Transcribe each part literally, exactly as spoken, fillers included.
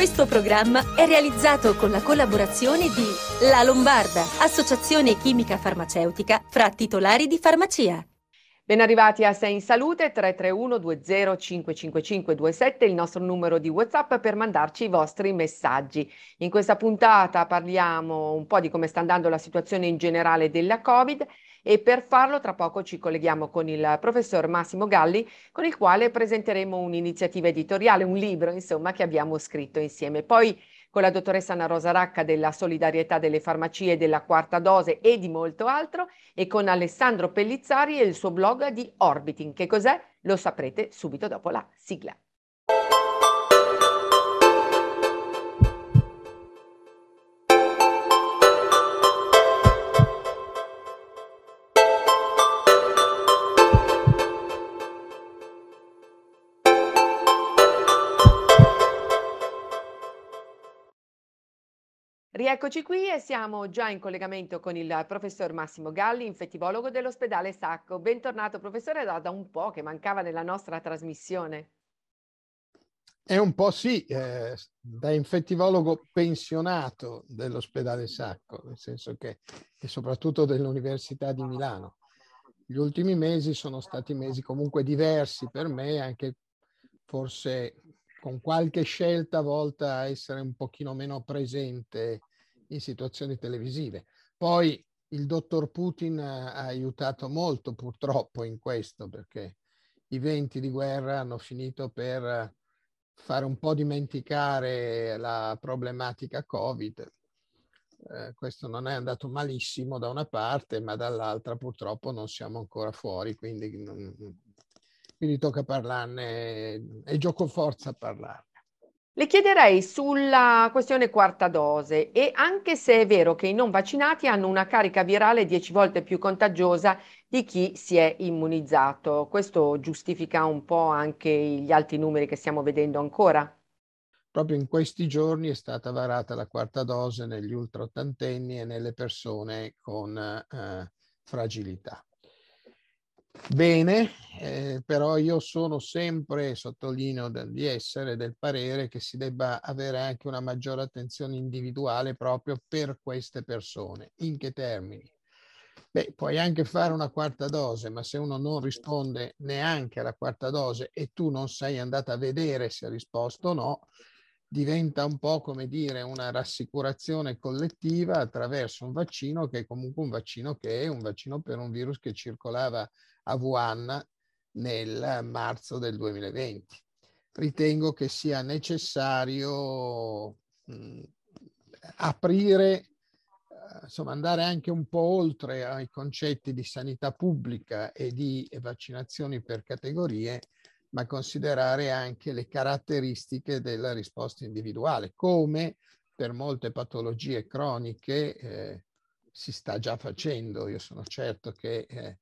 Questo programma è realizzato con la collaborazione di La Lombarda, associazione chimica farmaceutica fra titolari di farmacia. Ben arrivati a Sei in salute, tre tre uno due zero cinque cinque cinque due sette, il nostro numero di WhatsApp per mandarci i vostri messaggi. In questa puntata parliamo un po' di come sta andando la situazione in generale della Covid e per farlo tra poco ci colleghiamo con il professor Massimo Galli, con il quale presenteremo un'iniziativa editoriale, un libro insomma che abbiamo scritto insieme. Poi con la dottoressa Anna Rosa Racca della solidarietà delle farmacie della quarta dose e di molto altro, e con Alessandro Pellizzari e il suo blog di Orbiting. Che cos'è? Lo saprete subito dopo la sigla. Rieccoci qui e siamo già in collegamento con il professor Massimo Galli, infettivologo dell'ospedale Sacco. Bentornato professore, da un po' che mancava nella nostra trasmissione. È un po' sì, eh, da infettivologo pensionato dell'ospedale Sacco, nel senso che e soprattutto dell'Università di Milano. Gli ultimi mesi sono stati mesi comunque diversi per me, anche forse con qualche scelta a volta a essere un pochino meno presente in situazioni televisive. Poi il dottor Putin ha aiutato molto purtroppo in questo, perché i venti di guerra hanno finito per fare un po' dimenticare la problematica Covid. Eh, questo non è andato malissimo da una parte, ma dall'altra purtroppo non siamo ancora fuori, quindi non, quindi tocca parlarne e giocoforza parlarne. Le chiederei sulla questione quarta dose, e anche se è vero che i non vaccinati hanno una carica virale dieci volte più contagiosa di chi si è immunizzato, questo giustifica un po' anche gli alti numeri che stiamo vedendo ancora? Proprio in questi giorni è stata varata la quarta dose negli ultraottantenni e nelle persone con eh, fragilità. Bene, eh, però io sono sempre, sottolineo di essere, del parere che si debba avere anche una maggiore attenzione individuale proprio per queste persone. In che termini? Beh, puoi anche fare una quarta dose, ma se uno non risponde neanche alla quarta dose e tu non sei andata a vedere se ha risposto o no, diventa un po' come dire una rassicurazione collettiva attraverso un vaccino che è comunque un vaccino che è un vaccino per un virus che circolava a Wuhan nel marzo del duemilaventi. Ritengo che sia necessario mh, aprire, insomma andare anche un po' oltre ai concetti di sanità pubblica e di vaccinazioni per categorie, ma considerare anche le caratteristiche della risposta individuale, come per molte patologie croniche eh, si sta già facendo. Io sono certo che eh,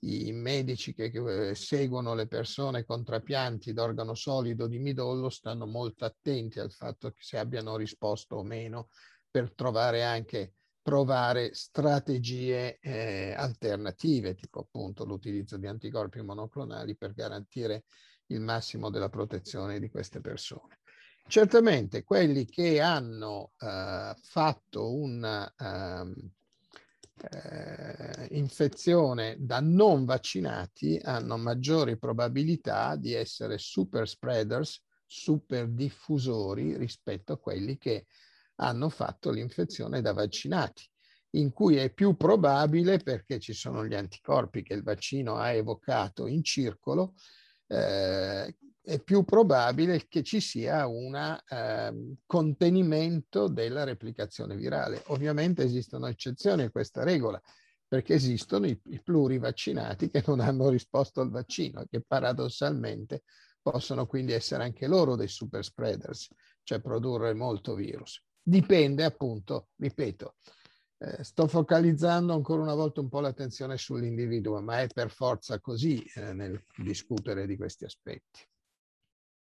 i medici che, che seguono le persone con trapianti d'organo solido di midollo stanno molto attenti al fatto che se abbiano risposto o meno, per trovare anche provare strategie eh, alternative, tipo appunto l'utilizzo di anticorpi monoclonali per garantire il massimo della protezione di queste persone. Certamente quelli che hanno eh, fatto una eh, infezione da non vaccinati hanno maggiori probabilità di essere super spreaders, super diffusori rispetto a quelli che hanno fatto l'infezione da vaccinati, in cui è più probabile, perché ci sono gli anticorpi che il vaccino ha evocato in circolo, eh, è più probabile che ci sia un eh, contenimento della replicazione virale. Ovviamente esistono eccezioni a questa regola, perché esistono i, i plurivaccinati che non hanno risposto al vaccino e che paradossalmente possono quindi essere anche loro dei super spreaders, cioè produrre molto virus. Dipende appunto, ripeto, eh, sto focalizzando ancora una volta un po' l'attenzione sull'individuo, ma è per forza così eh, nel discutere di questi aspetti.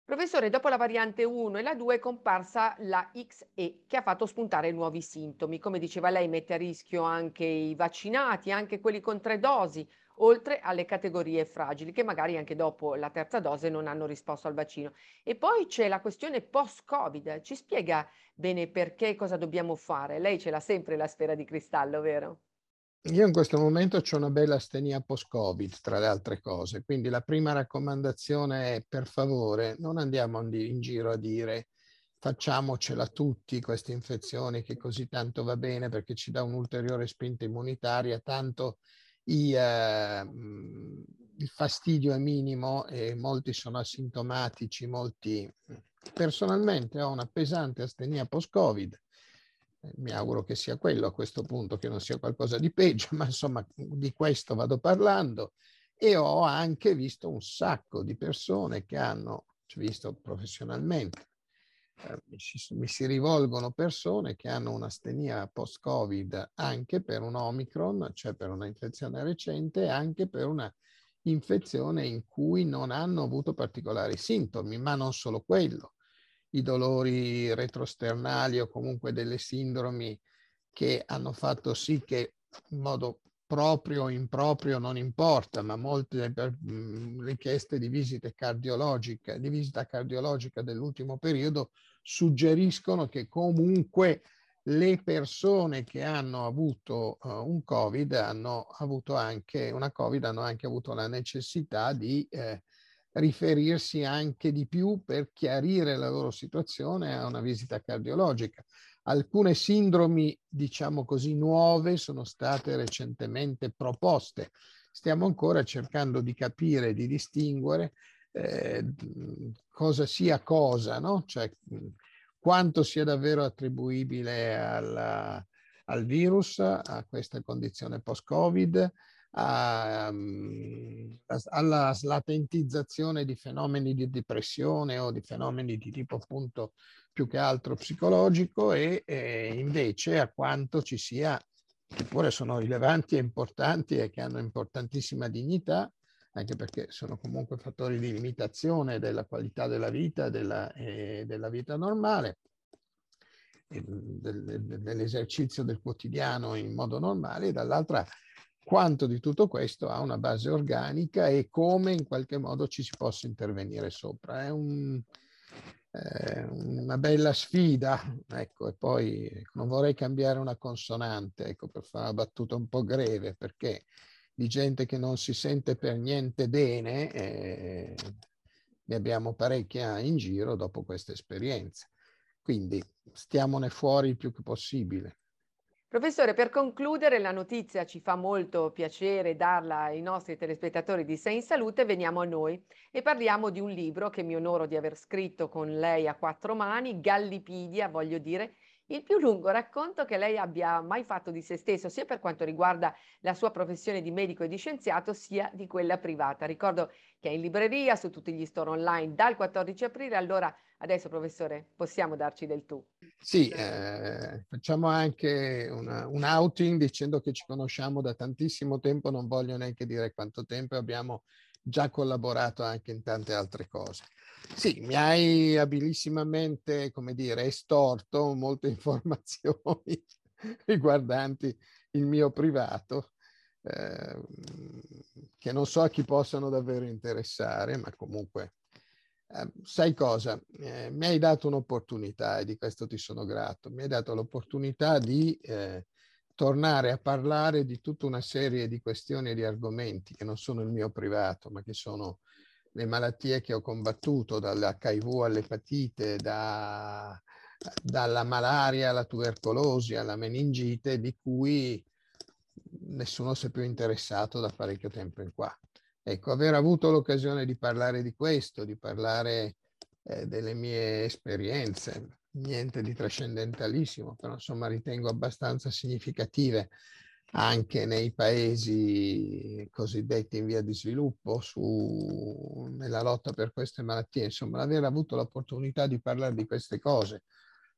Professore, dopo la variante uno e la due è comparsa la X E che ha fatto spuntare nuovi sintomi. Come diceva lei, mette a rischio anche i vaccinati, anche quelli con tre dosi oltre alle categorie fragili che magari anche dopo la terza dose non hanno risposto al vaccino. E poi c'è la questione post-Covid, ci spiega bene perché, cosa dobbiamo fare? Lei ce l'ha sempre la sfera di cristallo, vero? Io in questo momento ho una bella astenia post-Covid, tra le altre cose, quindi la prima raccomandazione è: per favore non andiamo in giro a dire facciamocela tutti queste infezioni che così tanto va bene perché ci dà un'ulteriore spinta immunitaria, tanto i, eh, il fastidio è minimo e molti sono asintomatici, molti... Personalmente ho una pesante astenia post-Covid, mi auguro che sia quello a questo punto, che non sia qualcosa di peggio, ma insomma di questo vado parlando, e ho anche visto un sacco di persone che hanno, visto professionalmente, mi si rivolgono persone che hanno un'astenia post-Covid anche per un Omicron, cioè per una infezione recente, anche per una infezione in cui non hanno avuto particolari sintomi, ma non solo quello. I dolori retrosternali o comunque delle sindromi che hanno fatto sì che, in modo proprio o improprio non importa, ma molte richieste di visite cardiologica, di visita cardiologica dell'ultimo periodo suggeriscono che comunque le persone che hanno avuto uh, un Covid hanno avuto anche una Covid, hanno anche avuto la necessità di eh, riferirsi anche di più per chiarire la loro situazione a una visita cardiologica. Alcune sindromi, diciamo così, nuove sono state recentemente proposte. Stiamo ancora cercando di capire, di distinguere eh, cosa sia cosa, no? Cioè quanto sia davvero attribuibile alla, al virus, a questa condizione post-Covid, a, alla latentizzazione di fenomeni di depressione o di fenomeni di tipo appunto più che altro psicologico, e, e invece a quanto ci sia, che pure sono rilevanti e importanti e che hanno importantissima dignità, anche perché sono comunque fattori di limitazione della qualità della vita, della, eh, della vita normale, e del, dell'esercizio del quotidiano in modo normale, e dall'altra quanto di tutto questo ha una base organica e come in qualche modo ci si possa intervenire sopra. È un, eh, una bella sfida, ecco, e poi non vorrei cambiare una consonante, ecco, per fare una battuta un po' greve, perché di gente che non si sente per niente bene eh, ne abbiamo parecchia in giro dopo questa esperienza. Quindi stiamone fuori il più che possibile. Professore, per concludere, la notizia ci fa molto piacere darla ai nostri telespettatori di Sei in Salute. Veniamo a noi e parliamo di un libro che mi onoro di aver scritto con lei a quattro mani, Gallipidia, voglio dire, il più lungo racconto che lei abbia mai fatto di se stesso, sia per quanto riguarda la sua professione di medico e di scienziato, sia di quella privata. Ricordo che è in libreria, su tutti gli store online, dal quattordici aprile, allora... Adesso, professore, possiamo darci del tu? Sì, eh, facciamo anche una, un outing dicendo che ci conosciamo da tantissimo tempo, non voglio neanche dire quanto tempo, abbiamo già collaborato anche in tante altre cose. Sì, mi hai abilissimamente, come dire, estorto molte informazioni riguardanti il mio privato, eh, che non so a chi possano davvero interessare, ma comunque... Sai cosa? Eh, mi hai dato un'opportunità e di questo ti sono grato. Mi hai dato l'opportunità di eh, tornare a parlare di tutta una serie di questioni e di argomenti che non sono il mio privato, ma che sono le malattie che ho combattuto, dall'H I V all'epatite, da, dalla malaria alla tubercolosi alla meningite, di cui nessuno si è più interessato da parecchio tempo in qua. Ecco, aver avuto l'occasione di parlare di questo, di parlare eh, delle mie esperienze, niente di trascendentalissimo, però insomma ritengo abbastanza significative anche nei paesi cosiddetti in via di sviluppo, su, nella lotta per queste malattie. Insomma, aver avuto l'opportunità di parlare di queste cose,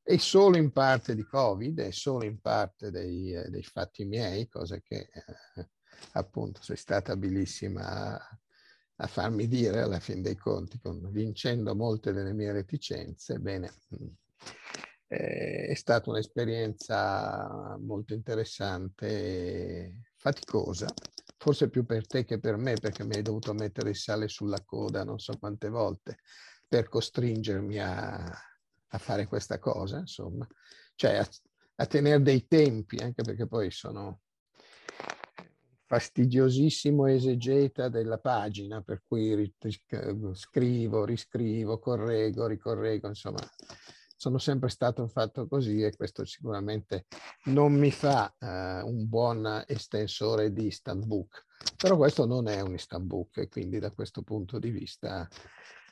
e solo in parte di Covid, e solo in parte dei, dei fatti miei, cose che... Eh, appunto sei stata abilissima a, a farmi dire alla fin dei conti, vincendo molte delle mie reticenze. Bene, eh, è stata un'esperienza molto interessante e faticosa forse più per te che per me, perché mi hai dovuto mettere il sale sulla coda non so quante volte per costringermi a, a fare questa cosa, insomma, cioè a, a tenere dei tempi, anche perché poi sono fastidiosissimo esegeta della pagina, per cui scrivo, riscrivo, correggo, ricorreggo, insomma, sono sempre stato fatto così e questo sicuramente non mi fa eh, un buon estensore di instant book, però questo non è un instant book e quindi da questo punto di vista,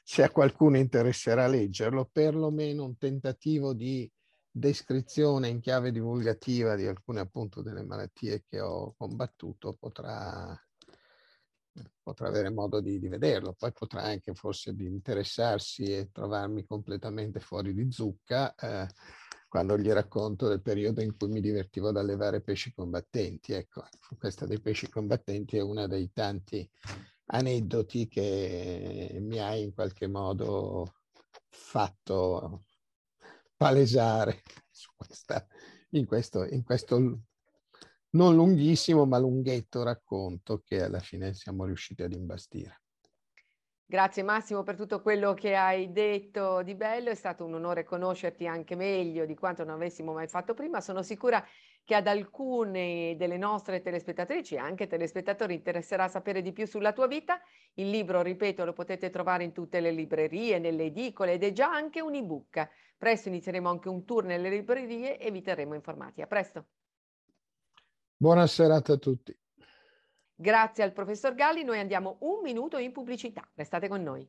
se a qualcuno interesserà leggerlo, perlomeno un tentativo di descrizione in chiave divulgativa di alcune appunto delle malattie che ho combattuto potrà, potrà avere modo di, di vederlo, poi potrà anche forse di interessarsi e trovarmi completamente fuori di zucca eh, quando gli racconto del periodo in cui mi divertivo ad allevare pesci combattenti. Ecco, questa dei pesci combattenti è una dei tanti aneddoti che mi ha in qualche modo fatto palesare su questa, in, questo, in questo non lunghissimo ma lunghetto racconto che alla fine siamo riusciti ad imbastire. Grazie Massimo per tutto quello che hai detto di bello, è stato un onore conoscerti anche meglio di quanto non avessimo mai fatto prima. Sono sicura che ad alcune delle nostre telespettatrici e anche telespettatori interesserà sapere di più sulla tua vita. Il libro, ripeto, lo potete trovare in tutte le librerie, nelle edicole ed è già anche un ebook. Presto inizieremo anche un tour nelle librerie e vi terremo informati. A presto. Buona serata a tutti. Grazie al professor Galli, noi andiamo un minuto in pubblicità. Restate con noi.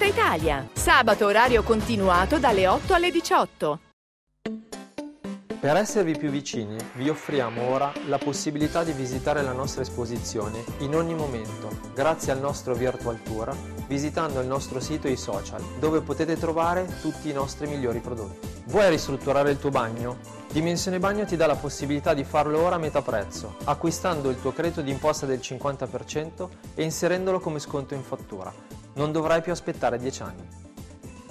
Italia. Sabato orario continuato dalle otto alle diciotto. Per esservi più vicini, vi offriamo ora la possibilità di visitare la nostra esposizione in ogni momento, grazie al nostro Virtual Tour, visitando il nostro sito e i social, dove potete trovare tutti i nostri migliori prodotti. Vuoi ristrutturare il tuo bagno? Dimensione Bagno ti dà la possibilità di farlo ora a metà prezzo, acquistando il tuo credito d'imposta del cinquanta per cento e inserendolo come sconto in fattura. Non dovrai più aspettare dieci anni.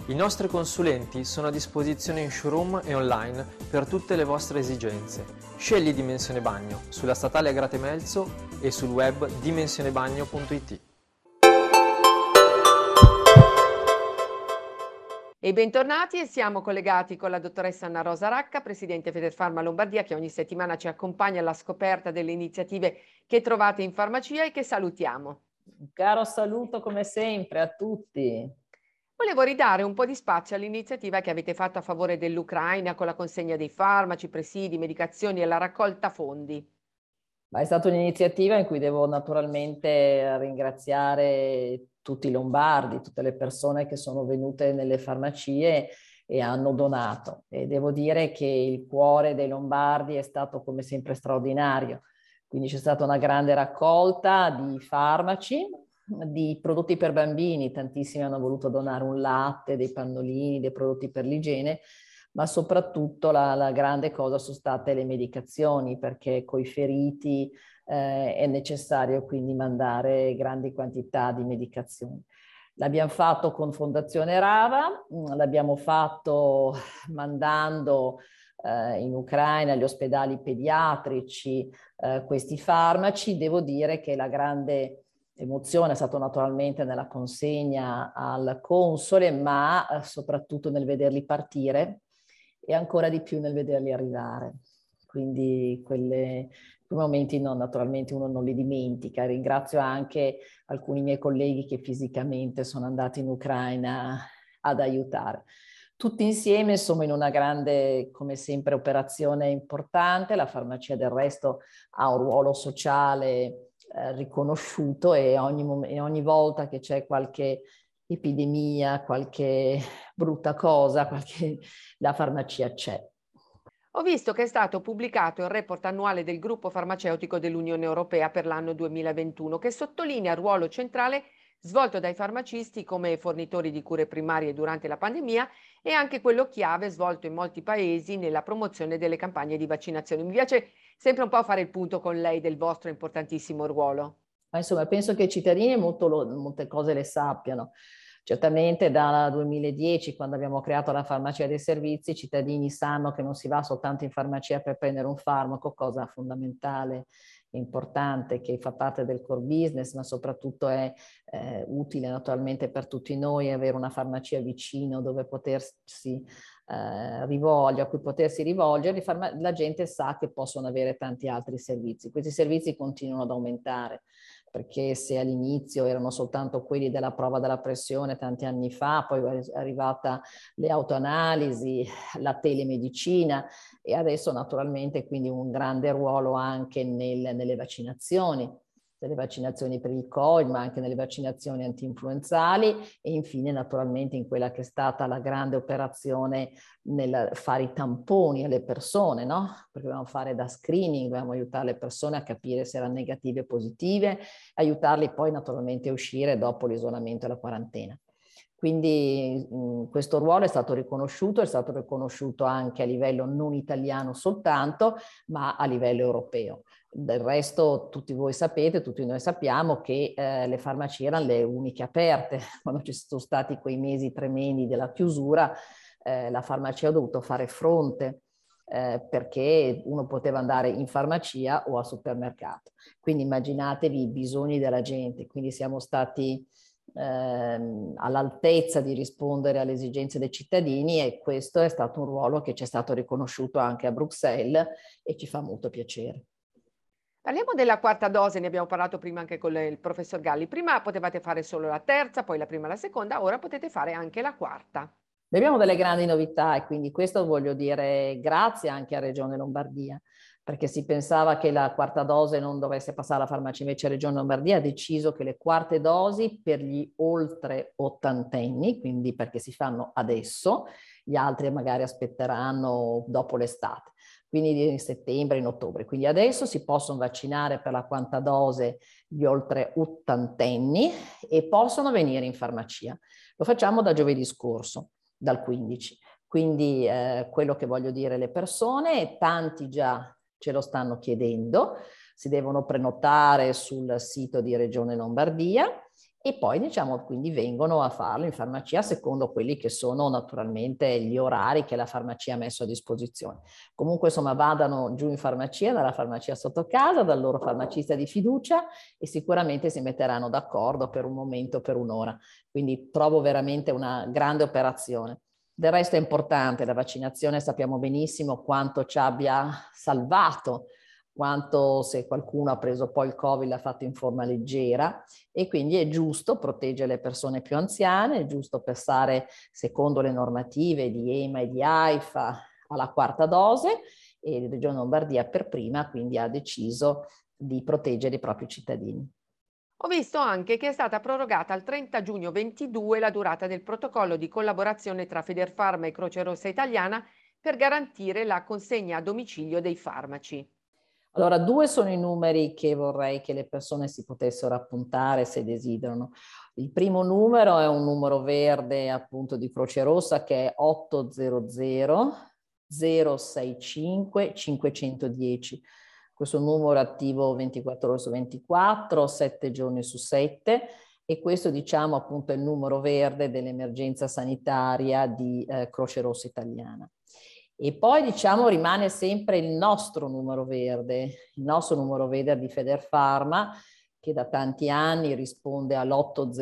I nostri consulenti sono a disposizione in showroom e online per tutte le vostre esigenze. Scegli Dimensione Bagno sulla statale Agrate-Melzo e sul web dimensione bagno punto it. E bentornati, e siamo collegati con la dottoressa Anna Rosa Racca, presidente Federfarma Lombardia, che ogni settimana ci accompagna alla scoperta delle iniziative che trovate in farmacia e che salutiamo. Un caro saluto come sempre a tutti. Volevo ridare un po' di spazio all'iniziativa che avete fatto a favore dell'Ucraina con la consegna dei farmaci, presidi, medicazioni e la raccolta fondi. Ma è stata un'iniziativa in cui devo naturalmente ringraziare tutti i lombardi, tutte le persone che sono venute nelle farmacie e hanno donato, e devo dire che il cuore dei lombardi è stato come sempre straordinario, quindi c'è stata una grande raccolta di farmaci, di prodotti per bambini, tantissimi hanno voluto donare un latte, dei pannolini, dei prodotti per l'igiene, ma soprattutto la, la grande cosa sono state le medicazioni, perché coi feriti Eh, è necessario quindi mandare grandi quantità di medicazioni. L'abbiamo fatto con Fondazione Rava, l'abbiamo fatto mandando eh, in Ucraina agli ospedali pediatrici eh, questi farmaci. Devo dire che la grande emozione è stata naturalmente nella consegna al console, ma eh, soprattutto nel vederli partire e ancora di più nel vederli arrivare. Quindi quelle... quei momenti no, naturalmente uno non li dimentica. Ringrazio anche alcuni miei colleghi che fisicamente sono andati in Ucraina ad aiutare. Tutti insieme siamo in una grande, come sempre, operazione importante. La farmacia del resto ha un ruolo sociale eh, riconosciuto e ogni, mom- e ogni volta che c'è qualche epidemia, qualche brutta cosa, qualche... la farmacia c'è. Ho visto che è stato pubblicato il report annuale del gruppo farmaceutico dell'Unione Europea per l'anno duemilaventuno, che sottolinea il ruolo centrale svolto dai farmacisti come fornitori di cure primarie durante la pandemia e anche quello chiave svolto in molti paesi nella promozione delle campagne di vaccinazione. Mi piace sempre un po' fare il punto con lei del vostro importantissimo ruolo. Ma insomma, penso che i cittadini molto lo, molte cose le sappiano. Certamente dal duemiladieci, quando abbiamo creato la farmacia dei servizi, i cittadini sanno che non si va soltanto in farmacia per prendere un farmaco, cosa fondamentale, importante, che fa parte del core business, ma soprattutto è eh, utile naturalmente per tutti noi avere una farmacia vicino dove potersi eh, rivolgere, a cui potersi rivolgere. La gente sa che possono avere tanti altri servizi. Questi servizi continuano ad aumentare, perché se all'inizio erano soltanto quelli della prova della pressione tanti anni fa, poi è arrivata le autoanalisi, la telemedicina e adesso naturalmente quindi un grande ruolo anche nel, nelle vaccinazioni, delle vaccinazioni per il Covid, ma anche nelle vaccinazioni antinfluenzali e infine naturalmente in quella che è stata la grande operazione nel fare i tamponi alle persone, no? Perché dovevamo fare da screening, dovevamo aiutare le persone a capire se erano negative o positive, aiutarli poi naturalmente a uscire dopo l'isolamento e la quarantena. Quindi mh, questo ruolo è stato riconosciuto, è stato riconosciuto anche a livello non italiano soltanto, ma a livello europeo. Del resto tutti voi sapete, tutti noi sappiamo che eh, le farmacie erano le uniche aperte. Quando ci sono stati quei mesi tremendi della chiusura, eh, la farmacia ha dovuto fare fronte eh, perché uno poteva andare in farmacia o al supermercato. Quindi immaginatevi i bisogni della gente, quindi siamo stati Ehm, all'altezza di rispondere alle esigenze dei cittadini e questo è stato un ruolo che ci è stato riconosciuto anche a Bruxelles e ci fa molto piacere. Parliamo della quarta dose, ne abbiamo parlato prima anche con il professor Galli. Prima potevate fare solo la terza, poi la prima e la seconda, ora potete fare anche la quarta. Abbiamo delle grandi novità e quindi questo voglio dire grazie anche a Regione Lombardia, perché si pensava che la quarta dose non dovesse passare alla farmacia, invece la Regione Lombardia ha deciso che le quarte dosi per gli oltre ottantenni, quindi perché si fanno adesso, gli altri magari aspetteranno dopo l'estate, quindi in settembre, in ottobre. Quindi adesso si possono vaccinare per la quarta dose gli oltre ottantenni e possono venire in farmacia. Lo facciamo da giovedì scorso, dal quindici. Quindi eh, quello che voglio dire alle persone, tanti già ce lo stanno chiedendo, si devono prenotare sul sito di Regione Lombardia e poi diciamo quindi vengono a farlo in farmacia secondo quelli che sono naturalmente gli orari che la farmacia ha messo a disposizione. Comunque insomma vadano giù in farmacia, dalla farmacia sotto casa, dal loro farmacista di fiducia e sicuramente si metteranno d'accordo per un momento, per un'ora. Quindi trovo veramente una grande operazione. Del resto è importante, la vaccinazione sappiamo benissimo quanto ci abbia salvato, quanto se qualcuno ha preso poi il Covid l'ha fatto in forma leggera e quindi è giusto proteggere le persone più anziane, è giusto pensare secondo le normative di E M A e di AIFA alla quarta dose e la Regione Lombardia per prima quindi ha deciso di proteggere i propri cittadini. Ho visto anche che è stata prorogata al trenta giugno ventidue la durata del protocollo di collaborazione tra Federfarma e Croce Rossa Italiana per garantire la consegna a domicilio dei farmaci. Allora, due sono i numeri che vorrei che le persone si potessero appuntare se desiderano. Il primo numero è un numero verde appunto di Croce Rossa che è ottocento zero sessantacinque cinquecentodieci. Questo numero è attivo ventiquattro ore su ventiquattro, sette giorni su sette e questo diciamo appunto è il numero verde dell'emergenza sanitaria di eh, Croce Rossa Italiana. E poi diciamo rimane sempre il nostro numero verde, il nostro numero verde di Federfarma che da tanti anni risponde all'ottocento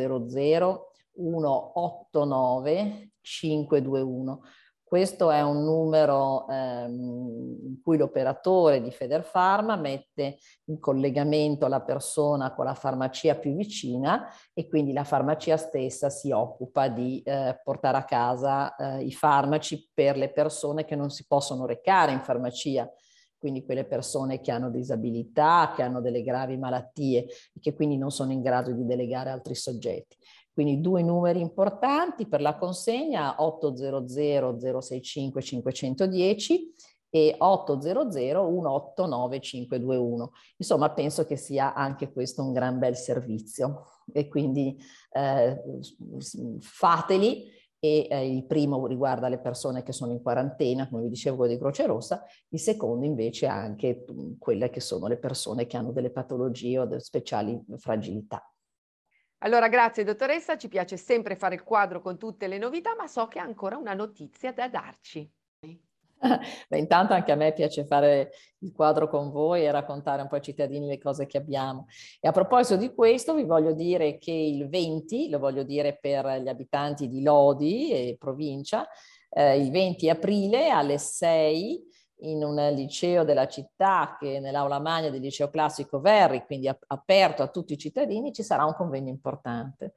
centoottantanove cinquecentoventuno. Questo è un numero ehm, in cui l'operatore di Federfarma mette in collegamento la persona con la farmacia più vicina e quindi la farmacia stessa si occupa di eh, portare a casa eh, i farmaci per le persone che non si possono recare in farmacia, quindi quelle persone che hanno disabilità, che hanno delle gravi malattie e che quindi non sono in grado di delegare altri soggetti. Quindi due numeri importanti per la consegna, ottocento zero sessantacinque cinquecentodieci e otto zero zero uno otto nove cinque due uno. Insomma, penso che sia anche questo un gran bel servizio e quindi eh, fateli. E eh, il primo riguarda le persone che sono in quarantena, come vi dicevo, quello di Croce Rossa, il secondo invece anche quelle che sono le persone che hanno delle patologie o delle speciali fragilità. Allora, grazie dottoressa, ci piace sempre fare il quadro con tutte le novità, ma so che ha ancora una notizia da darci. Beh, intanto anche a me piace fare il quadro con voi e raccontare un po' ai cittadini le cose che abbiamo. E a proposito di questo vi voglio dire che il venti, lo voglio dire per gli abitanti di Lodi e provincia, eh, il venti aprile alle sei in un liceo della città, che nell'aula magna del liceo classico Verri, quindi ap- aperto a tutti i cittadini, ci sarà un convegno importante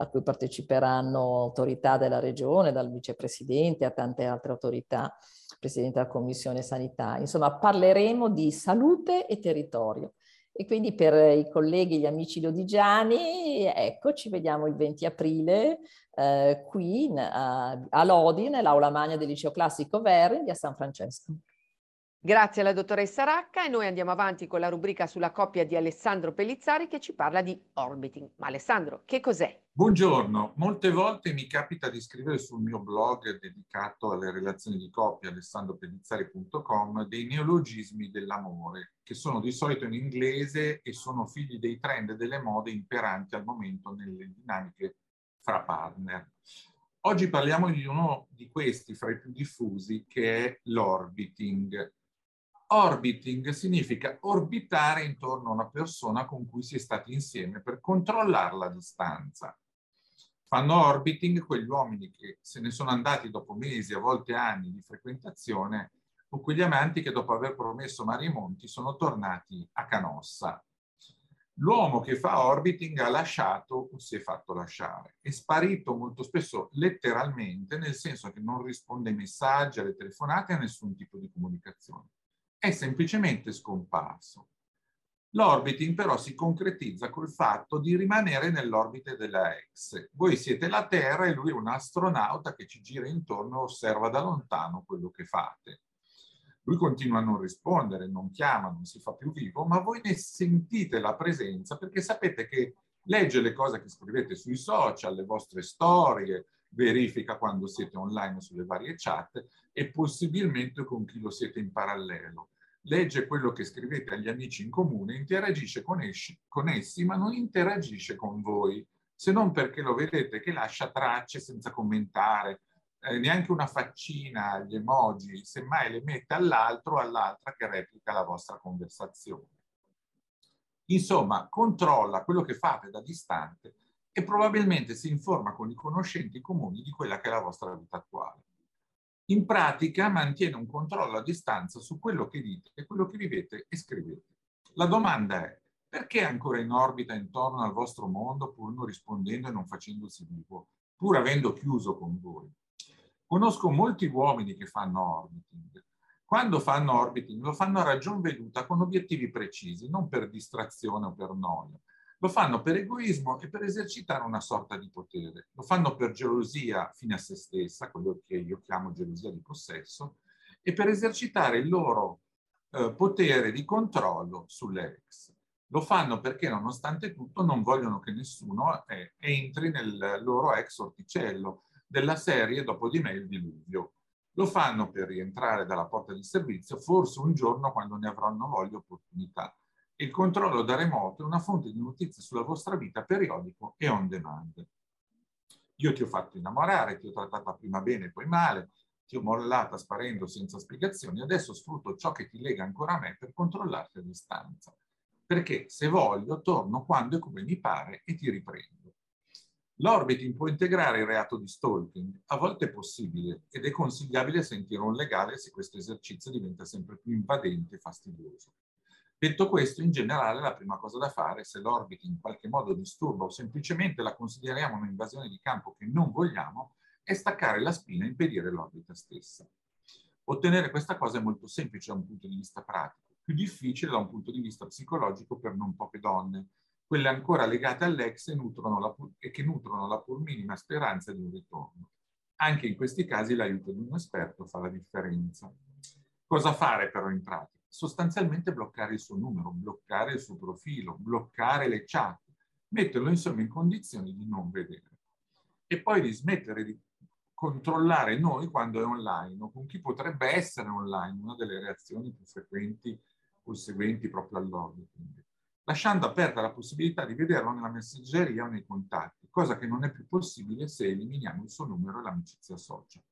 a cui parteciperanno autorità della regione, dal vicepresidente a tante altre autorità, presidente della Commissione Sanità. Insomma, parleremo di salute e territorio. E quindi per i colleghi, gli amici lodigiani, ecco, ci vediamo il venti aprile eh, qui in, a, a Lodi, nell'aula magna del liceo classico Verri di San Francesco. Grazie alla dottoressa Racca, e noi andiamo avanti con la rubrica sulla coppia di Alessandro Pellizzari, che ci parla di Orbiting. Ma Alessandro, che cos'è? Buongiorno, molte volte mi capita di scrivere sul mio blog dedicato alle relazioni di coppia, alessandro pellizzari punto com, dei neologismi dell'amore, che sono di solito in inglese e sono figli dei trend e delle mode imperanti al momento nelle dinamiche fra partner. Oggi parliamo di uno di questi, fra i più diffusi, che è l'orbiting. Orbiting significa orbitare intorno a una persona con cui si è stati insieme per controllarla a distanza. Fanno orbiting quegli uomini che se ne sono andati dopo mesi, a volte anni di frequentazione, o quegli amanti che dopo aver promesso mari e monti sono tornati a Canossa. L'uomo che fa orbiting ha lasciato o si è fatto lasciare. È sparito molto spesso letteralmente, nel senso che non risponde ai messaggi, alle telefonate, a nessun tipo di comunicazione. È semplicemente scomparso. L'orbiting però si concretizza col fatto di rimanere nell'orbita della ex. Voi siete la Terra e lui è un astronauta che ci gira intorno e osserva da lontano quello che fate. Lui continua a non rispondere, non chiama, non si fa più vivo, ma voi ne sentite la presenza perché sapete che legge le cose che scrivete sui social, le vostre storie, verifica quando siete online sulle varie chat e possibilmente con chi lo siete in parallelo. Legge quello che scrivete agli amici in comune, interagisce con essi, con essi, ma non interagisce con voi, se non perché lo vedete che lascia tracce senza commentare, eh, neanche una faccina, gli emoji, semmai le mette all'altro o all'altra che replica la vostra conversazione. Insomma, controlla quello che fate da distante e probabilmente si informa con i conoscenti comuni di quella che è la vostra vita attuale. In pratica mantiene un controllo a distanza su quello che dite e quello che vivete e scrivete. La domanda è: perché è ancora in orbita intorno al vostro mondo pur non rispondendo e non facendosi vivo, pur avendo chiuso con voi? Conosco molti uomini che fanno orbiting. Quando fanno orbiting lo fanno a ragion veduta con obiettivi precisi, non per distrazione o per noia. Lo fanno per egoismo e per esercitare una sorta di potere. Lo fanno per gelosia fine a se stessa, quello che io chiamo gelosia di possesso, e per esercitare il loro eh, potere di controllo sulle ex. Lo fanno perché, nonostante tutto, non vogliono che nessuno eh, entri nel loro ex orticello della serie "Dopo di me il diluvio". Lo fanno per rientrare dalla porta di servizio, forse un giorno quando ne avranno voglia opportunità. Il controllo da remoto è una fonte di notizie sulla vostra vita periodico e on demand. Io ti ho fatto innamorare, ti ho trattata prima bene e poi male, ti ho mollata sparendo senza spiegazioni, adesso sfrutto ciò che ti lega ancora a me per controllarti a distanza. Perché se voglio torno quando e come mi pare e ti riprendo. L'orbiting può integrare il reato di stalking, a volte è possibile ed è consigliabile sentire un legale se questo esercizio diventa sempre più invadente e fastidioso. Detto questo, in generale la prima cosa da fare, se l'orbiting in qualche modo disturba o semplicemente la consideriamo un'invasione di campo che non vogliamo, è staccare la spina e impedire l'orbita stessa. Ottenere questa cosa è molto semplice da un punto di vista pratico, più difficile da un punto di vista psicologico per non poche donne, quelle ancora legate all'ex e, nutrono la pur- e che nutrono la pur minima speranza di un ritorno. Anche in questi casi l'aiuto di un esperto fa la differenza. Cosa fare però in pratica? Sostanzialmente bloccare il suo numero, bloccare il suo profilo, bloccare le chat, metterlo insomma in condizioni di non vedere. E poi di smettere di controllare noi quando è online o con chi potrebbe essere online, una delle reazioni più frequenti o seguenti proprio all'ordine. Lasciando aperta la possibilità di vederlo nella messaggeria o nei contatti, cosa che non è più possibile se eliminiamo il suo numero e l'amicizia social.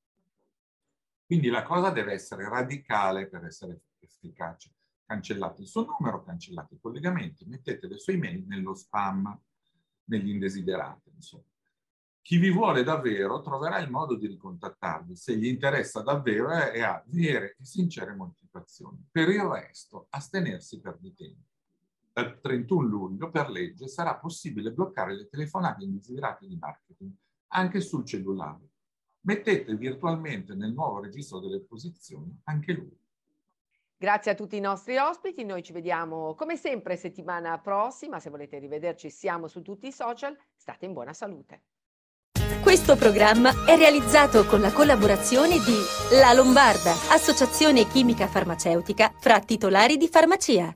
Quindi la cosa deve essere radicale per essere efficace. Cancellate il suo numero, cancellate i collegamenti, mettete le sue email nello spam, negli indesiderati, insomma. Chi vi vuole davvero troverà il modo di ricontattarvi, se gli interessa davvero e ha vere e sincere motivazioni. Per il resto, astenersi per di tempo. Dal trentuno luglio, per legge, sarà possibile bloccare le telefonate indesiderate di marketing, anche sul cellulare. Mettete virtualmente nel nuovo registro delle posizioni anche lui. Grazie a tutti i nostri ospiti, noi ci vediamo come sempre settimana prossima, se volete rivederci siamo su tutti i social, state in buona salute. Questo programma è realizzato con la collaborazione di La Lombarda, associazione chimica farmaceutica fra titolari di farmacia.